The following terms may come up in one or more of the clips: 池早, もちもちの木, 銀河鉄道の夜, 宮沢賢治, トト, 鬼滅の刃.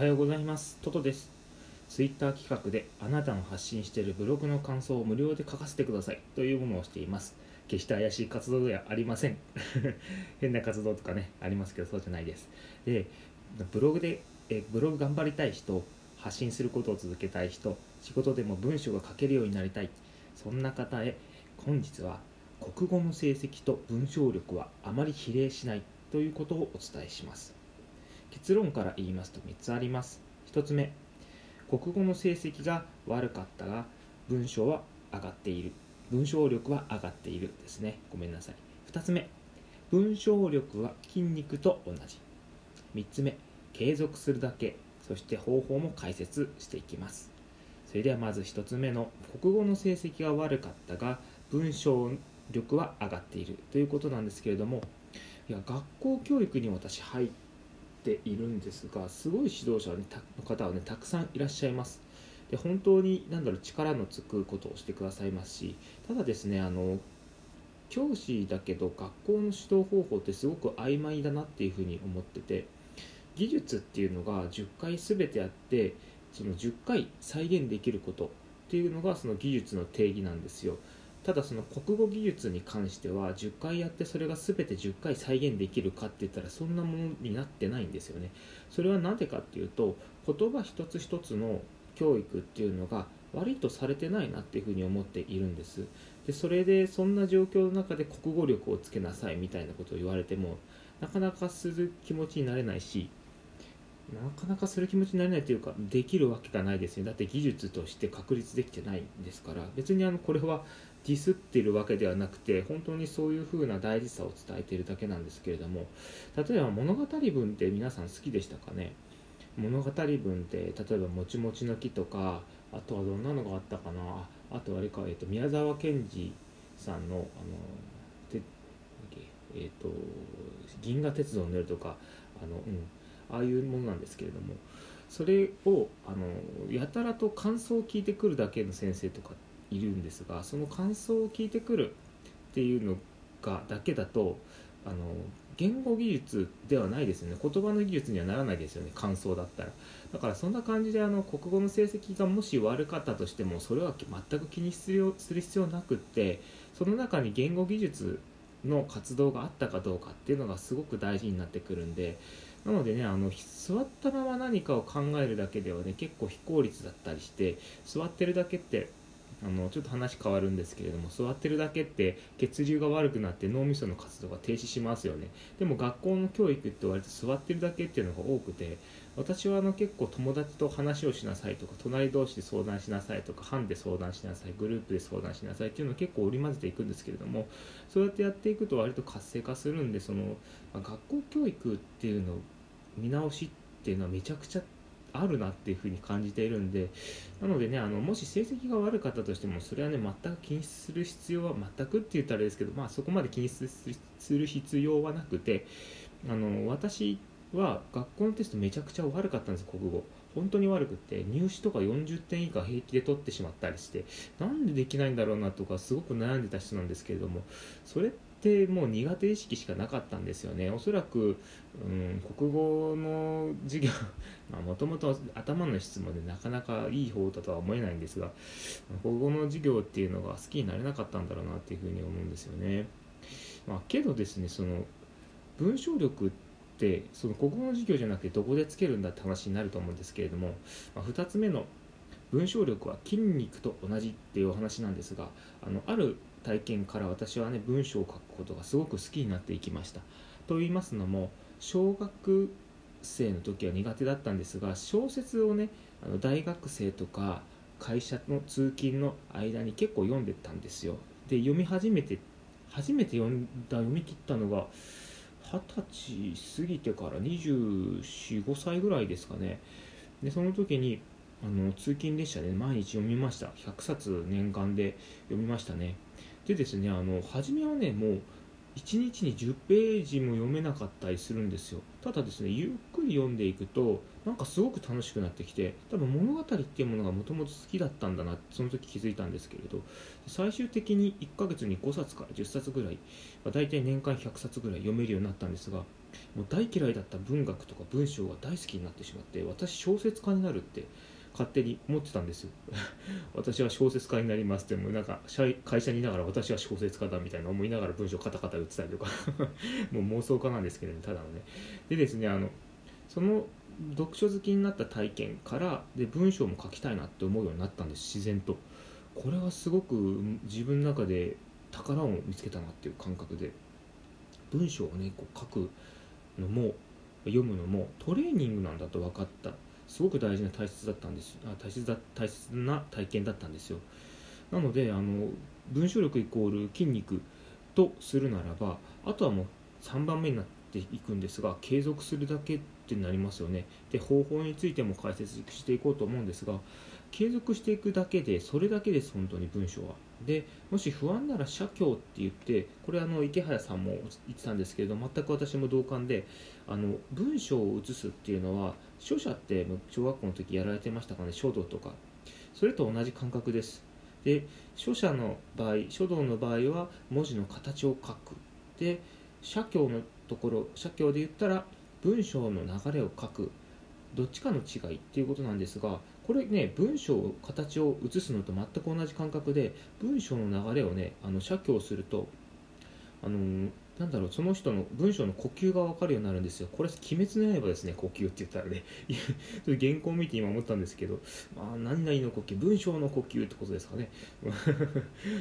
おはようございます。トトです。ツイッター企画であなたの発信しているブログの感想を無料で書かせてくださいというものをしています。決して怪しい活動ではありません変な活動とかねありますけど、そうじゃないです。で、ブログ頑張りたい人、発信することを続けたい人、仕事でも文章が書けるようになりたい、そんな方へ本日は国語の成績と文章力はあまり比例しないということをお伝えします。結論から言いますと3つあります。1つ目、国語の成績が悪かったが文章は上がっている、文章力は上がっているですね。ごめんなさい。2つ目、文章力は筋肉と同じ。3つ目、継続するだけ。そして方法も解説していきます。それではまず1つ目の国語の成績が悪かったが文章力は上がっているということなんですけれども、いや学校教育に私入っているんですが、すごい指導者の方はねたくさんいらっしゃいます。で、本当に力のつくことをしてくださいますし、ただですね、教師だけど学校の指導方法ってすごく曖昧だなっていうふうに思ってて、技術っていうのが10回全てあって、その10回再現できることっていうのがその技術の定義なんですよ。ただその国語技術に関しては10回やってそれが全て10回再現できるかって言ったらそんなものになってないんですよね。それはなぜかっていうと、言葉一つ一つの教育っていうのが悪いとされてないなっていうふうに思っているんです。で、それでそんな状況の中で国語力をつけなさいみたいなことを言われてもなかなかする気持ちになれないし、というかできるわけがないですね。だって技術として確立できてないんですから、別にこれはディスってるわけではなくて、本当にそういう風な大事さを伝えているだけなんですけれども、例えば物語文って皆さん好きでしたかね。物語文って例えばもちもちの木とか、あとはどんなのがあったかな、あとあれか、宮沢賢治さんの銀河鉄道の夜とか、ああいうものなんですけれども、それをやたらと感想を聞いてくるだけの先生とかいるんですが、その感想を聞いてくるっていうのがだけだと言語技術ではないですよね。言葉の技術にはならないですよね、感想だったら。だからそんな感じで国語の成績がもし悪かったとしても、それは全く気にする必要なくって、その中に言語技術の活動があったかどうかっていうのがすごく大事になってくるんで、なのでね、座ったまま何かを考えるだけではね結構非効率だったりして、座ってるだけってちょっと話変わるんですけれども、座ってるだけって血流が悪くなって脳みその活動が停止しますよね。でも学校の教育って割と座ってるだけっていうのが多くて、私は結構友達と話をしなさいとか、隣同士で相談しなさいとか、班で相談しなさい、グループで相談しなさいっていうのを結構織り交ぜていくんですけれども、そうやってやっていくと割と活性化するんで、学校教育っていうの見直しっていうのはめちゃくちゃあるなっていうふうに感じているんで、なのでね、もし成績が悪かったとしても、それはね全く気にする必要は、全くって言ったらあれですけど、そこまで気にする必要はなくて、私は学校のテストめちゃくちゃ悪かったんですよ、国語。本当に悪くて、入試とか40点以下平気で取ってしまったりして、なんでできないんだろうなとかすごく悩んでた人なんですけれども、それってもう苦手意識しかなかったんですよね。おそらく、国語の授業もともと頭の質も、ね、なかなかいい方だとは思えないんですが、国語の授業っていうのが好きになれなかったんだろうなっていうふうに思うんですよね。けどですね、文章力って国語の授業じゃなくてどこでつけるんだって話になると思うんですけれども、2つ目の文章力は筋肉と同じっていうお話なんですが、ある体験から私はね文章を書くことがすごく好きになっていきました。と言いますのも、小学生の時は苦手だったんですが、小説をね大学生とか会社の通勤の間に結構読んでたんですよ。で、初めて読み切ったのが20歳過ぎてから24、5歳ぐらいですかね。で、その時に通勤列車で毎日読みました。100冊年間で読みましたね。でですね、初めはねもう1日に10ページも読めなかったりするんですよ。ただですね、ゆっくり読んでいくとすごく楽しくなってきて、多分物語っていうものがもともと好きだったんだなってその時気づいたんですけれど、最終的に1ヶ月に5冊から10冊ぐらい、だいたい年間100冊ぐらい読めるようになったんですが、もう大嫌いだった文学とか文章が大好きになってしまって、私小説家になるって勝手に思ってたんですよ私は小説家になりますって、もうなんか会社にいながら私は小説家だみたいな思いながら文章カタカタ打ってたりとかもう妄想家なんですけどね、ただのね。でですね、その読書好きになった体験から、で文章も書きたいなって思うようになったんです、自然と。これはすごく自分の中で宝を見つけたなっていう感覚で、文章をねこう書くのも読むのもトレーニングなんだと分かった。すごく大事な大切な体験だったんですよ。なので文章力イコール筋肉とするならば、あとはもう3番目になっていくんですが、継続するだけってなりますよね。で方法についても解説していこうと思うんですが、継続していくだけで、それだけです本当に文章は。でもし不安なら写経って言って、これ池早さんも言ってたんですけれど、全く私も同感で、文章を写すっていうのは書写って小学校の時やられてましたかね、書道とか。それと同じ感覚です。で書道の場合は文字の形を書く。で写経で言ったら文章の流れを書く、どっちかの違いっていうことなんですが、これね、文章形を写すのと全く同じ感覚で、文章の流れをね写経するとその人の文章の呼吸が分かるようになるんですよ。これ鬼滅の刃ですね、呼吸って言ったらね原稿を見て今思ったんですけど、何々の呼吸、文章の呼吸ってことですかね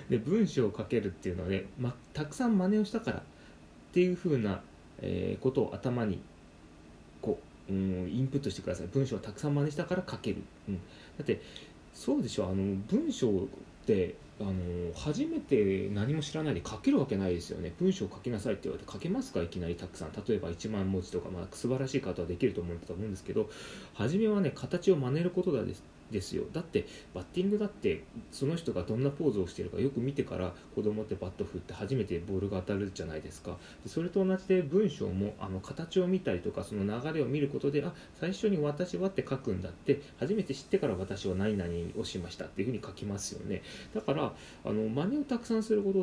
で文章を書けるっていうのはね、たくさん真似をしたからっていう風な、ことを頭にインプットしてください。文章をたくさん真似したから書ける、だってそうでしょ、文章って初めて何も知らないで書けるわけないですよね。文章を書きなさいって言われて書けますか、いきなりたくさん、例えば1万文字とか、素晴らしい方はできると思うんですけど、初めはね形を真似ることがですよ。だってバッティングだってその人がどんなポーズをしているかよく見てから、子供ってバット振って初めてボールが当たるじゃないですか。でそれと同じで文章も形を見たりとか、その流れを見ることで、最初に私はって書くんだって、初めて知ってから私は何々をしましたっていうふうに書きますよね。だから真似をたくさんするこ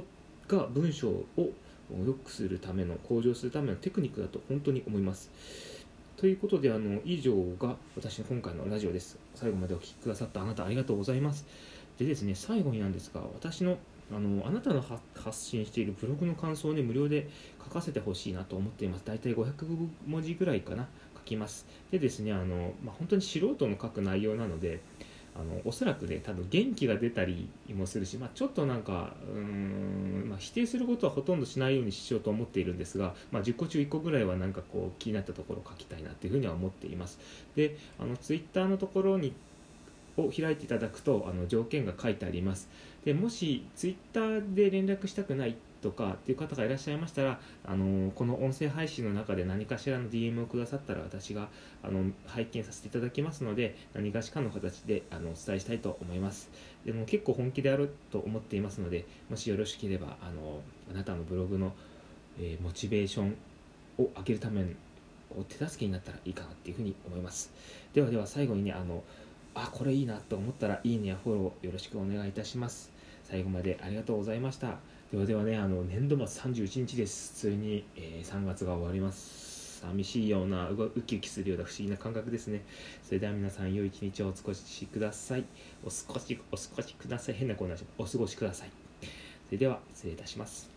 とが文章を良くするための、向上するためのテクニックだと本当に思います。ということで、以上が私の今回のラジオです。最後までお聞きくださったあなた、ありがとうございます。でですね、最後になんですが、私の、あなたの発信しているブログの感想をね、無料で書かせてほしいなと思っています。だいたい500文字ぐらいかな、書きます。でですね、本当に素人の書く内容なので、おそらくね、多分元気が出たりもするし、ちょっとなんか否定することはほとんどしないようにしようと思っているんですが、10個中1個ぐらいはなんかこう気になったところを書きたいなというふうには思っています。でツイッターのところを開いていただくと条件が書いてあります。でもしツイッターで連絡したくないとかっていう方がいらっしゃいましたら、この音声配信の中で何かしらの DM をくださったら、私が拝見させていただきますので、何がしかの形でお伝えしたいと思います。でも結構本気であると思っていますので、もしよろしければあなたのブログの、モチベーションを上げるための手助けになったらいいかなっていうふうに思います。では最後にね、これいいなと思ったらいいねやフォローよろしくお願いいたします。最後までありがとうございました。ではね、年度末31日です。ついに、3月が終わります。寂しいような、ウキウキするような不思議な感覚ですね。それでは皆さん、良い一日をお過ごしください。お過ごしください。変なコーナーでした。お過ごしください。それでは、失礼いたします。